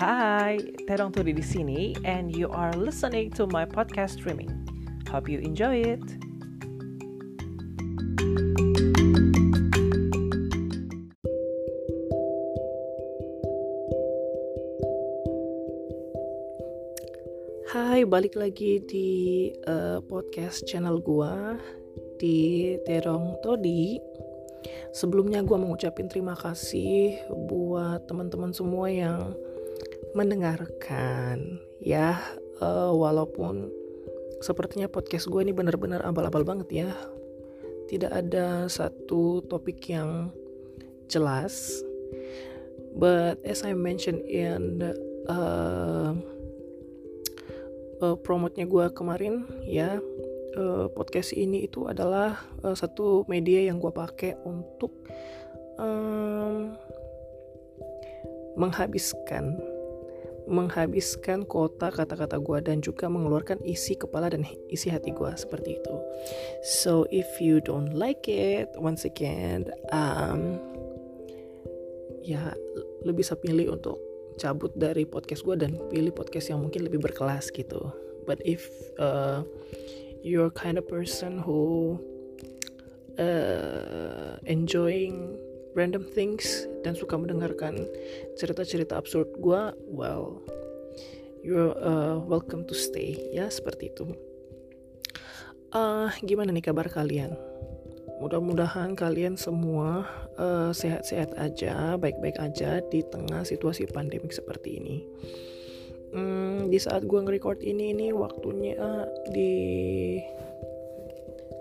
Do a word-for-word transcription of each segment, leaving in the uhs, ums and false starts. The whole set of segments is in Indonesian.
Hi, Terong Todi di sini, and you are listening to my podcast streaming. Hope you enjoy it. Hai, balik lagi di uh, podcast channel gua di Terong Todi. Sebelumnya gua mengucapkan terima kasih buat teman-teman semua yang mendengarkan ya, uh, walaupun sepertinya podcast gue ini benar-benar abal-abal banget ya. Tidak ada satu topik yang jelas. But as I mentioned in the, uh, uh, promote-nya gue kemarin ya, uh, podcast ini itu adalah uh, satu media yang gue pakai untuk um, menghabiskan menghabiskan kota kata-kata gue dan juga mengeluarkan isi kepala dan isi hati gue seperti itu. So if you don't like it, once again, um, ya lu bisa pilih untuk cabut dari podcast gue dan pilih podcast yang mungkin lebih berkelas gitu. But if uh, you're kind of person who uh, enjoying random things dan suka mendengarkan cerita-cerita absurd gue, well, you're uh, welcome to stay ya, seperti itu. Uh, gimana nih kabar kalian? Mudah-mudahan kalian semua uh, sehat-sehat aja, baik-baik aja di tengah situasi pandemik seperti ini. Hmm, di saat gue nge-record ini, ini waktunya uh, di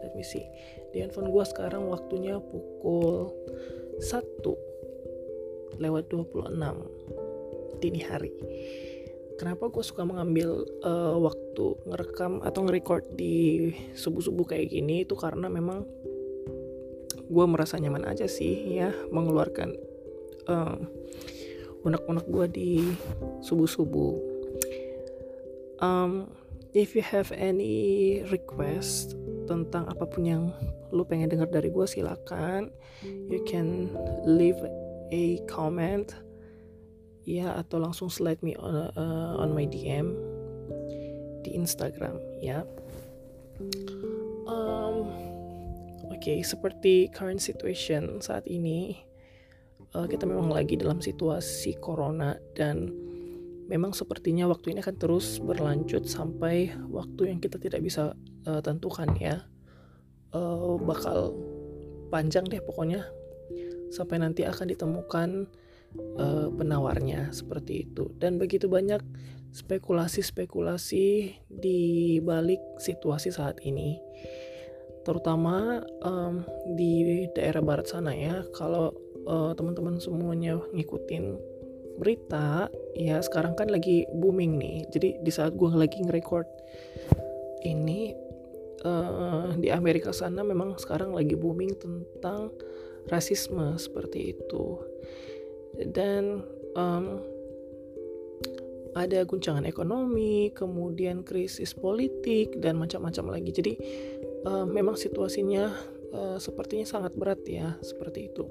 let me see, di handphone gue sekarang waktunya pukul satu lewat dua puluh enam dini hari. Kenapa gue suka mengambil uh, waktu ngerekam atau ngerecord di subuh-subuh kayak gini? Itu karena memang gue merasa nyaman aja sih ya, mengeluarkan uh, unek-unek gue di subuh-subuh. um, If you have any request tentang apapun yang lu pengen dengar dari gue, silakan. You can leave a comment ya, atau langsung slide me on uh, on my D M di Instagram ya. Um, Oke, okay, seperti current situation saat ini, uh, kita memang lagi dalam situasi corona dan memang sepertinya waktu ini akan terus berlanjut sampai waktu yang kita tidak bisa uh, tentukan ya. Uh, bakal panjang deh pokoknya, sampai nanti akan ditemukan uh, penawarnya seperti itu. Dan begitu banyak spekulasi-spekulasi di balik situasi saat ini, terutama um, di daerah barat sana ya. Kalau uh, teman-teman semuanya ngikutin berita ya, sekarang kan lagi booming nih. Jadi di saat gue lagi nge-record ini, Uh, di Amerika sana memang sekarang lagi booming tentang rasisme seperti itu. Dan um, ada guncangan ekonomi, kemudian krisis politik dan macam-macam lagi. Jadi uh, memang situasinya uh, sepertinya sangat berat ya, seperti itu.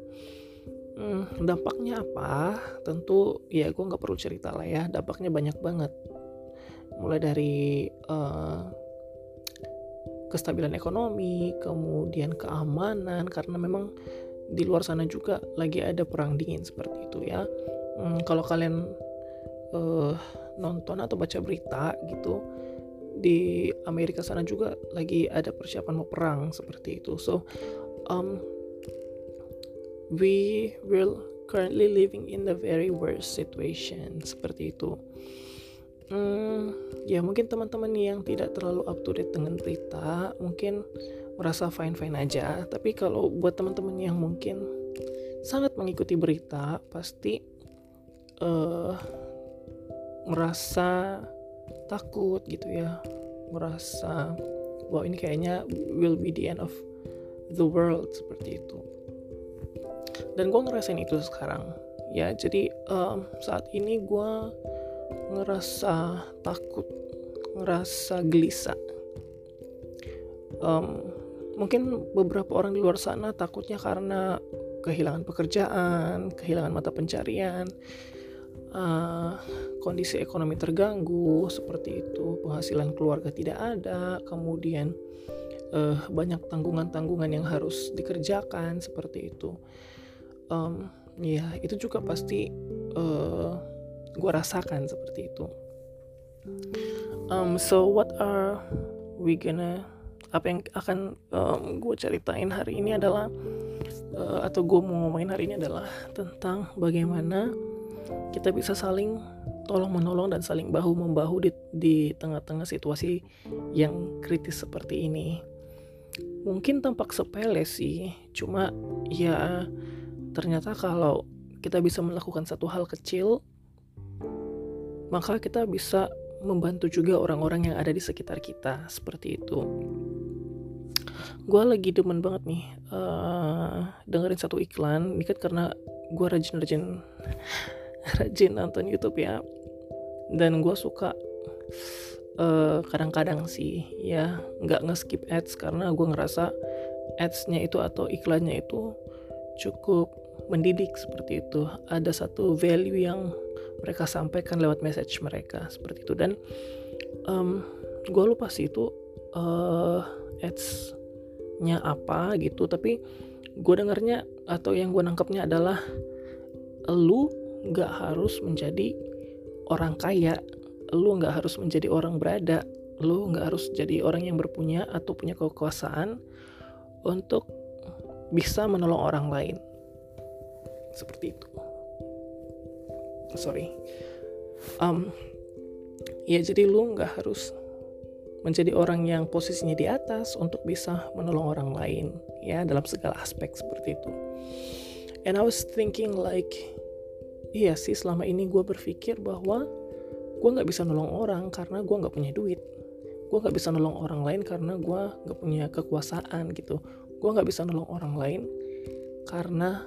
hmm, Dampaknya apa? Tentu ya gue gak perlu cerita lah ya, dampaknya banyak banget. Mulai dari uh, kestabilan ekonomi, kemudian keamanan, karena memang di luar sana juga lagi ada perang dingin seperti itu ya. Hmm, kalau kalian uh, nonton atau baca berita gitu, di Amerika sana juga lagi ada persiapan mau perang seperti itu. So um, we will currently living in the very worst situation seperti itu. Hmm, ya mungkin teman-teman yang tidak terlalu up to date dengan berita mungkin merasa fine-fine aja. Tapi kalau buat teman-teman yang mungkin sangat mengikuti berita, pasti uh, merasa takut gitu ya, merasa bahwa ini kayaknya will be the end of the world seperti itu. Dan gue ngerasain itu sekarang ya. Jadi um, saat ini gue ngerasa takut, ngerasa gelisah. Um, mungkin beberapa orang di luar sana takutnya karena kehilangan pekerjaan, kehilangan mata pencarian, uh, kondisi ekonomi terganggu seperti itu, penghasilan keluarga tidak ada, kemudian uh, banyak tanggungan-tanggungan yang harus dikerjakan seperti itu. Um, ya itu juga pasti uh, gue rasakan seperti itu. Um, so what are we gonna apa yang akan um, gue ceritain hari ini adalah uh, atau gue mau ngomongin hari ini adalah tentang bagaimana kita bisa saling tolong menolong dan saling bahu membahu di, di tengah-tengah situasi yang kritis seperti ini. Mungkin tampak sepele sih, cuma ya ternyata kalau kita bisa melakukan satu hal kecil, maka kita bisa membantu juga orang-orang yang ada di sekitar kita seperti itu. Gue lagi demen banget nih uh, dengerin satu iklan. Ini kan karena gue rajin-rajin rajin nonton YouTube ya. Dan gue suka uh, kadang-kadang sih ya nggak nge-skip ads karena gue ngerasa ads-nya itu atau iklannya itu cukup mendidik seperti itu. Ada satu value yang mereka sampaikan lewat message mereka seperti itu. Dan um, gue lupa sih itu uh, ads-nya apa gitu, tapi gue dengarnya atau yang gue nangkepnya adalah lu gak harus menjadi orang kaya, lu gak harus menjadi orang berada, lu gak harus jadi orang yang berpunya atau punya kekuasaan untuk bisa menolong orang lain seperti itu. Sorry, um, ya jadi lu nggak harus menjadi orang yang posisinya di atas untuk bisa menolong orang lain ya dalam segala aspek seperti itu. And I was thinking like, iya sih selama ini gue berpikir bahwa gue nggak bisa nolong orang karena gue nggak punya duit, gue nggak bisa nolong orang lain karena gue nggak punya kekuasaan gitu. Gue gak bisa nolong orang lain karena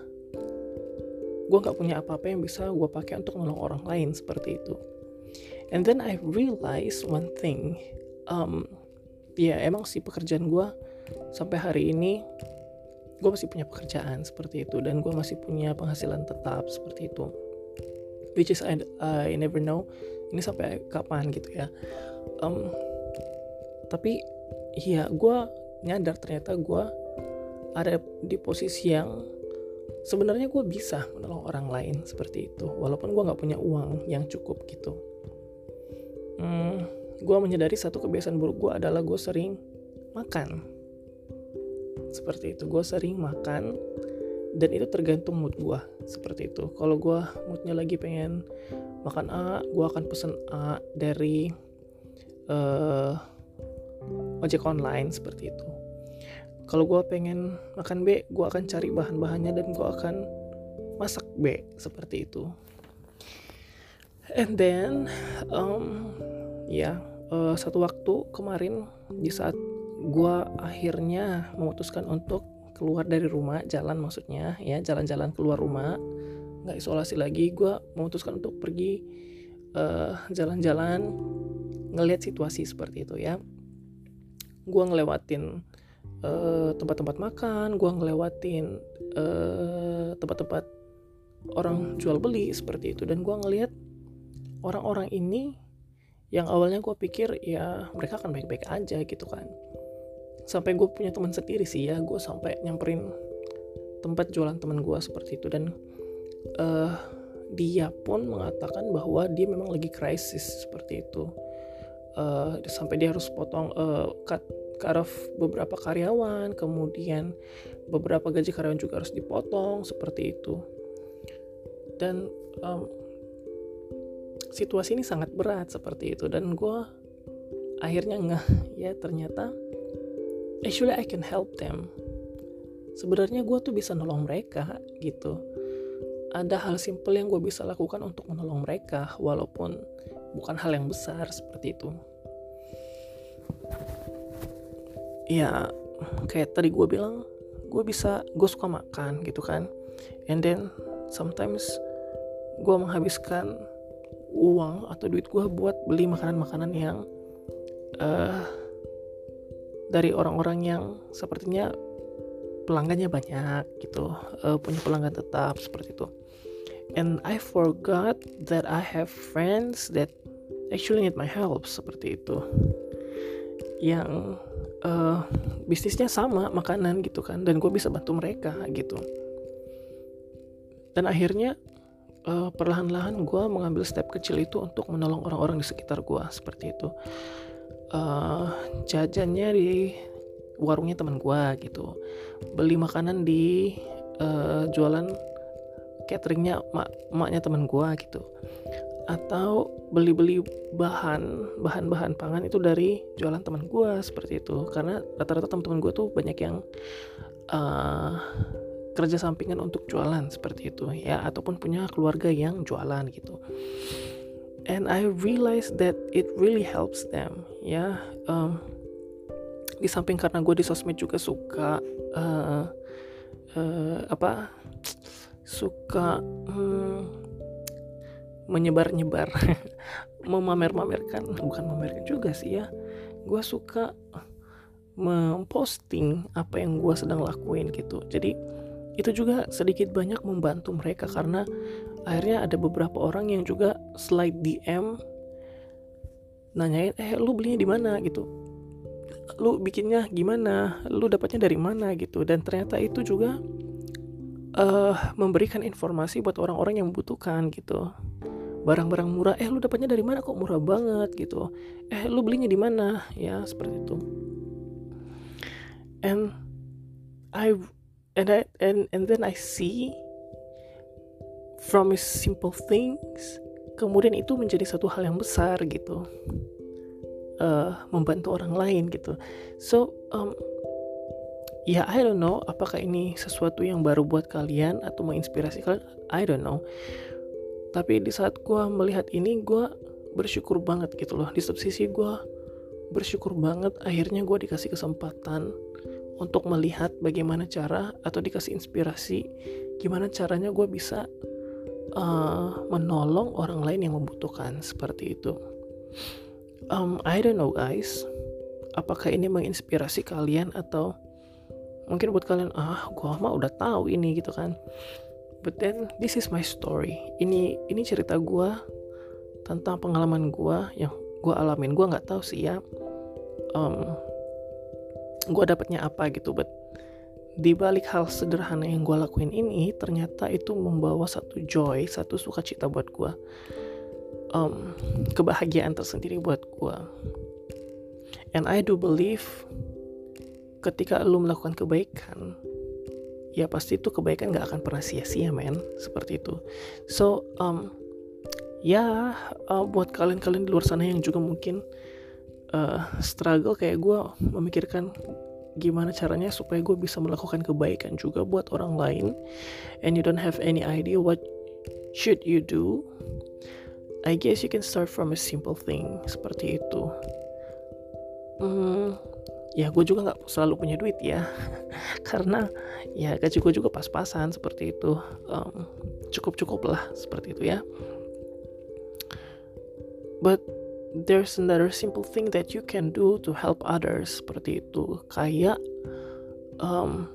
gue gak punya apa-apa yang bisa gue pakai untuk nolong orang lain seperti itu. And then I realized one thing. um, Ya emang sih pekerjaan gue sampai hari ini, gue masih punya pekerjaan seperti itu, dan gue masih punya penghasilan tetap seperti itu, which is I, I never know ini sampai kapan gitu ya. um, Tapi ya gue nyadar ternyata gue ada di posisi yang sebenarnya gue bisa menolong orang lain seperti itu, walaupun gue gak punya uang yang cukup gitu. hmm, Gue menyadari satu kebiasaan buruk gue adalah gue sering makan seperti itu. Gue sering makan dan itu tergantung mood gue seperti itu. Kalau gue moodnya lagi pengen makan A, gue akan pesen A dari uh, ojek online seperti itu. Kalau gue pengen makan B, gue akan cari bahan-bahannya dan gue akan masak B seperti itu. And then, um, ya yeah, uh, satu waktu kemarin di saat gue akhirnya memutuskan untuk keluar dari rumah, jalan maksudnya, ya jalan-jalan keluar rumah, nggak isolasi lagi, gue memutuskan untuk pergi uh, jalan-jalan, ngelihat situasi seperti itu ya. Gue ngelewatin Uh, tempat-tempat makan, gue ngelewatin uh, tempat-tempat orang jual beli seperti itu, dan gue ngelihat orang-orang ini yang awalnya gue pikir ya mereka akan baik-baik aja gitu kan. Sampai gue punya teman sendiri sih ya, gue sampai nyamperin tempat jualan teman gue seperti itu, dan uh, dia pun mengatakan bahwa dia memang lagi krisis seperti itu. Uh, sampai dia harus potong uh, cut karaf beberapa karyawan, kemudian beberapa gaji karyawan juga harus dipotong seperti itu. Dan um, situasi ini sangat berat seperti itu, dan gue akhirnya ngeh ya ternyata actually I can help them. Sebenarnya gue tuh bisa nolong mereka gitu. Ada hal simple yang gue bisa lakukan untuk menolong mereka, walaupun bukan hal yang besar seperti itu. Ya kayak tadi gue bilang, gue bisa, gue suka makan gitu kan. And then sometimes gue menghabiskan uang atau duit gue buat beli makanan-makanan yang uh, dari orang-orang yang sepertinya pelanggannya banyak gitu, uh, punya pelanggan tetap seperti itu. and I forgot that I have friends that actually need my help, seperti itu, yang uh, bisnisnya sama makanan gitu kan, dan gue bisa bantu mereka gitu. Dan akhirnya uh, perlahan-lahan gue mengambil step kecil itu untuk menolong orang-orang di sekitar gue, seperti itu. Uh, jajannya di warungnya teman gue gitu, beli makanan di uh, jualan cateringnya emaknya teman gue gitu, atau beli-beli bahan bahan-bahan pangan itu dari jualan teman gue, seperti itu. Karena rata-rata teman-teman gue tuh banyak yang uh, kerja sampingan untuk jualan seperti itu ya, ataupun punya keluarga yang jualan gitu. And I realized that it really helps them ya. Um, di samping karena gue di sosmed juga suka uh, uh, apa suka um, menyebar-nyebar memamer-mamerkan, bukan memamerkan juga sih ya, gue suka memposting apa yang gue sedang lakuin gitu. Jadi itu juga sedikit banyak membantu mereka, karena akhirnya ada beberapa orang yang juga slide D M nanyain, eh lu belinya di mana gitu, lu bikinnya gimana, lu dapatnya dari mana gitu. Dan ternyata itu juga uh, memberikan informasi buat orang-orang yang membutuhkan gitu. Barang-barang murah, eh lu dapatnya dari mana kok murah banget gitu, eh lu belinya di mana ya, seperti itu. And I and I and and then I see from simple things, kemudian itu menjadi satu hal yang besar gitu, uh, membantu orang lain gitu. So, um, ya yeah, I don't know, apakah ini sesuatu yang baru buat kalian atau menginspirasi kalian, I don't know. Tapi di saat gue melihat ini, gue bersyukur banget gitu loh. Di satu sisi gue bersyukur banget, akhirnya gue dikasih kesempatan untuk melihat bagaimana cara, atau dikasih inspirasi gimana caranya gue bisa Uh, menolong orang lain yang membutuhkan, seperti itu. um, I don't know guys, apakah ini menginspirasi kalian, atau mungkin buat kalian, ah gua mah udah tahu ini gitu kan. But then this is my story. Ini ini cerita gua tentang pengalaman gua yang gua alamin. Gua nggak tahu sih ya, um, gua dapatnya apa gitu. But di balik hal sederhana yang gue lakuin ini, ternyata itu membawa satu joy, satu sukacita buat gue, um, kebahagiaan tersendiri buat gue. And I do believe, ketika lo melakukan kebaikan, ya pasti itu kebaikan gak akan pernah sia-sia men, seperti itu. So um, ya uh, buat kalian-kalian di luar sana yang juga mungkin uh, struggle kayak gue, memikirkan gimana caranya supaya gue bisa melakukan kebaikan juga buat orang lain, and you don't have any idea what should you do, I guess you can start from a simple thing, seperti itu. Hmm, ya gue juga gak selalu punya duit ya karena ya gaji gue juga pas-pasan, seperti itu. um, cukup-cukup lah, seperti itu ya. But there's another simple thing that you can do to help others, seperti itu. Kayak um,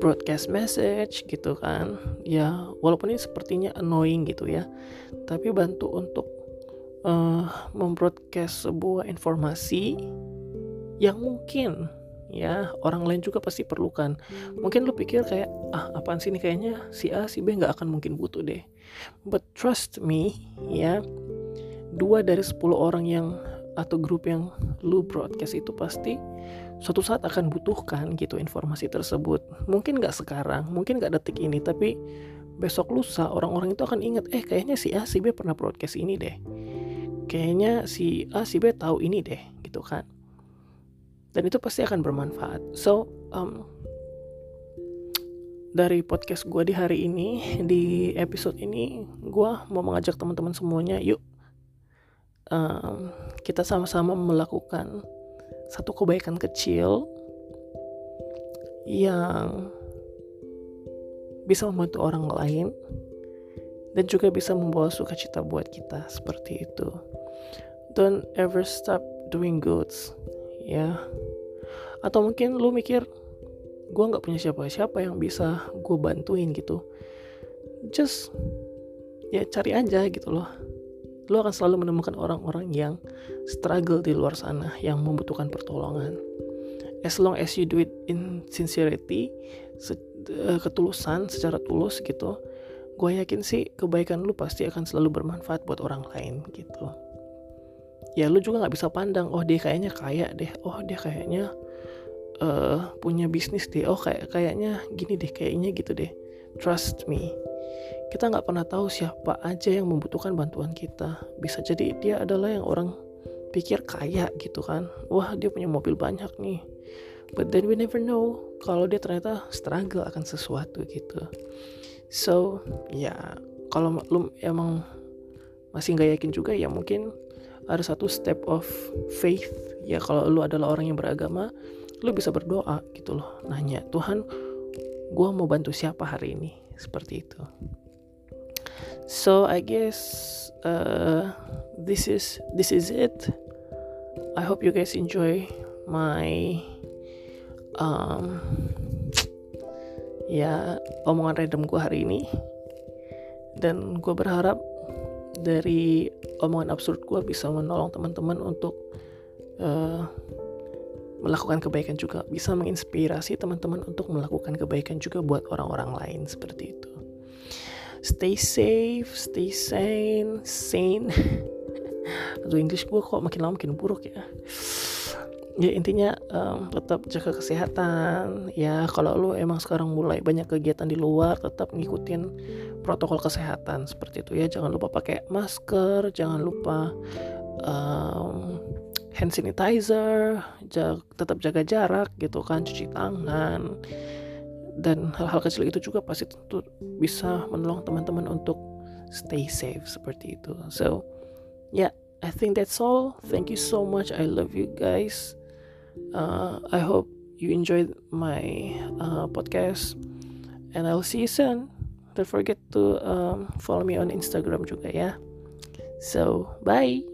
broadcast message gitu kan. Ya, walaupun ini sepertinya annoying gitu ya, tapi bantu untuk uh, membroadcast sebuah informasi yang mungkin ya orang lain juga pasti perlukan. Mungkin lu pikir kayak, ah apaan sih ini, kayaknya si A si B gak akan mungkin butuh deh. But trust me ya, dua dari sepuluh orang yang, atau grup yang lu broadcast itu pasti suatu saat akan butuhkan gitu informasi tersebut. Mungkin gak sekarang, mungkin gak detik ini, tapi besok lusa orang-orang itu akan ingat, eh kayaknya si A, si B pernah broadcast ini deh, kayaknya si A, si B tahu ini deh gitu kan. Dan itu pasti akan bermanfaat. So um, dari podcast gue di hari ini, di episode ini, gue mau mengajak teman-teman semuanya, yuk Um, kita sama-sama melakukan satu kebaikan kecil yang bisa membantu orang lain dan juga bisa membawa sukacita buat kita, seperti itu. Don't ever stop doing good ya. Atau mungkin lu mikir, gue gak punya siapa-siapa yang bisa gue bantuin gitu, just ya cari aja gitu loh. Lo akan selalu menemukan orang-orang yang struggle di luar sana, yang membutuhkan pertolongan. As long as you do it in sincerity, se- ketulusan, secara tulus gitu, gue yakin sih kebaikan lu pasti akan selalu bermanfaat buat orang lain gitu. Ya lu juga gak bisa pandang, oh dia kayaknya kaya deh, oh dia kayaknya uh, punya bisnis deh, oh kayak kayaknya gini deh, kayaknya gitu deh. Trust me, kita nggak pernah tahu siapa aja yang membutuhkan bantuan kita. Bisa jadi dia adalah yang orang pikir kaya gitu kan, wah dia punya mobil banyak nih, but then we never know kalau dia ternyata struggle akan sesuatu gitu. So ya kalau lu emang masih nggak yakin juga, ya mungkin ada satu step of faith. Ya kalau lu adalah orang yang beragama, lu bisa berdoa gitu loh, nanya Tuhan, gue mau bantu siapa hari ini, seperti itu. So I guess uh, this is this is it. I hope you guys enjoy my um, ya omongan random gue hari ini. Dan gue berharap dari omongan absurd gue bisa menolong teman-teman untuk uh, melakukan kebaikan juga, bisa menginspirasi teman-teman untuk melakukan kebaikan juga buat orang-orang lain, seperti itu. Stay safe, stay sane, sane. Aduh, English gue kok makin lama makin buruk ya. Ya intinya um, tetap jaga kesehatan. Ya kalau lu emang sekarang mulai banyak kegiatan di luar, tetap ngikutin protokol kesehatan seperti itu ya. Jangan lupa pakai masker, jangan lupa um, hand sanitizer, jaga, tetap jaga jarak gitu kan, cuci tangan. Dan hal-hal kecil itu juga pasti tentu bisa menolong teman-teman untuk stay safe seperti itu. So, yeah, I think that's all. Thank you so much. I love you guys. Uh, I hope you enjoyed my uh, podcast. And I'll see you soon. Don't forget to um, follow me on Instagram juga ya. So, bye.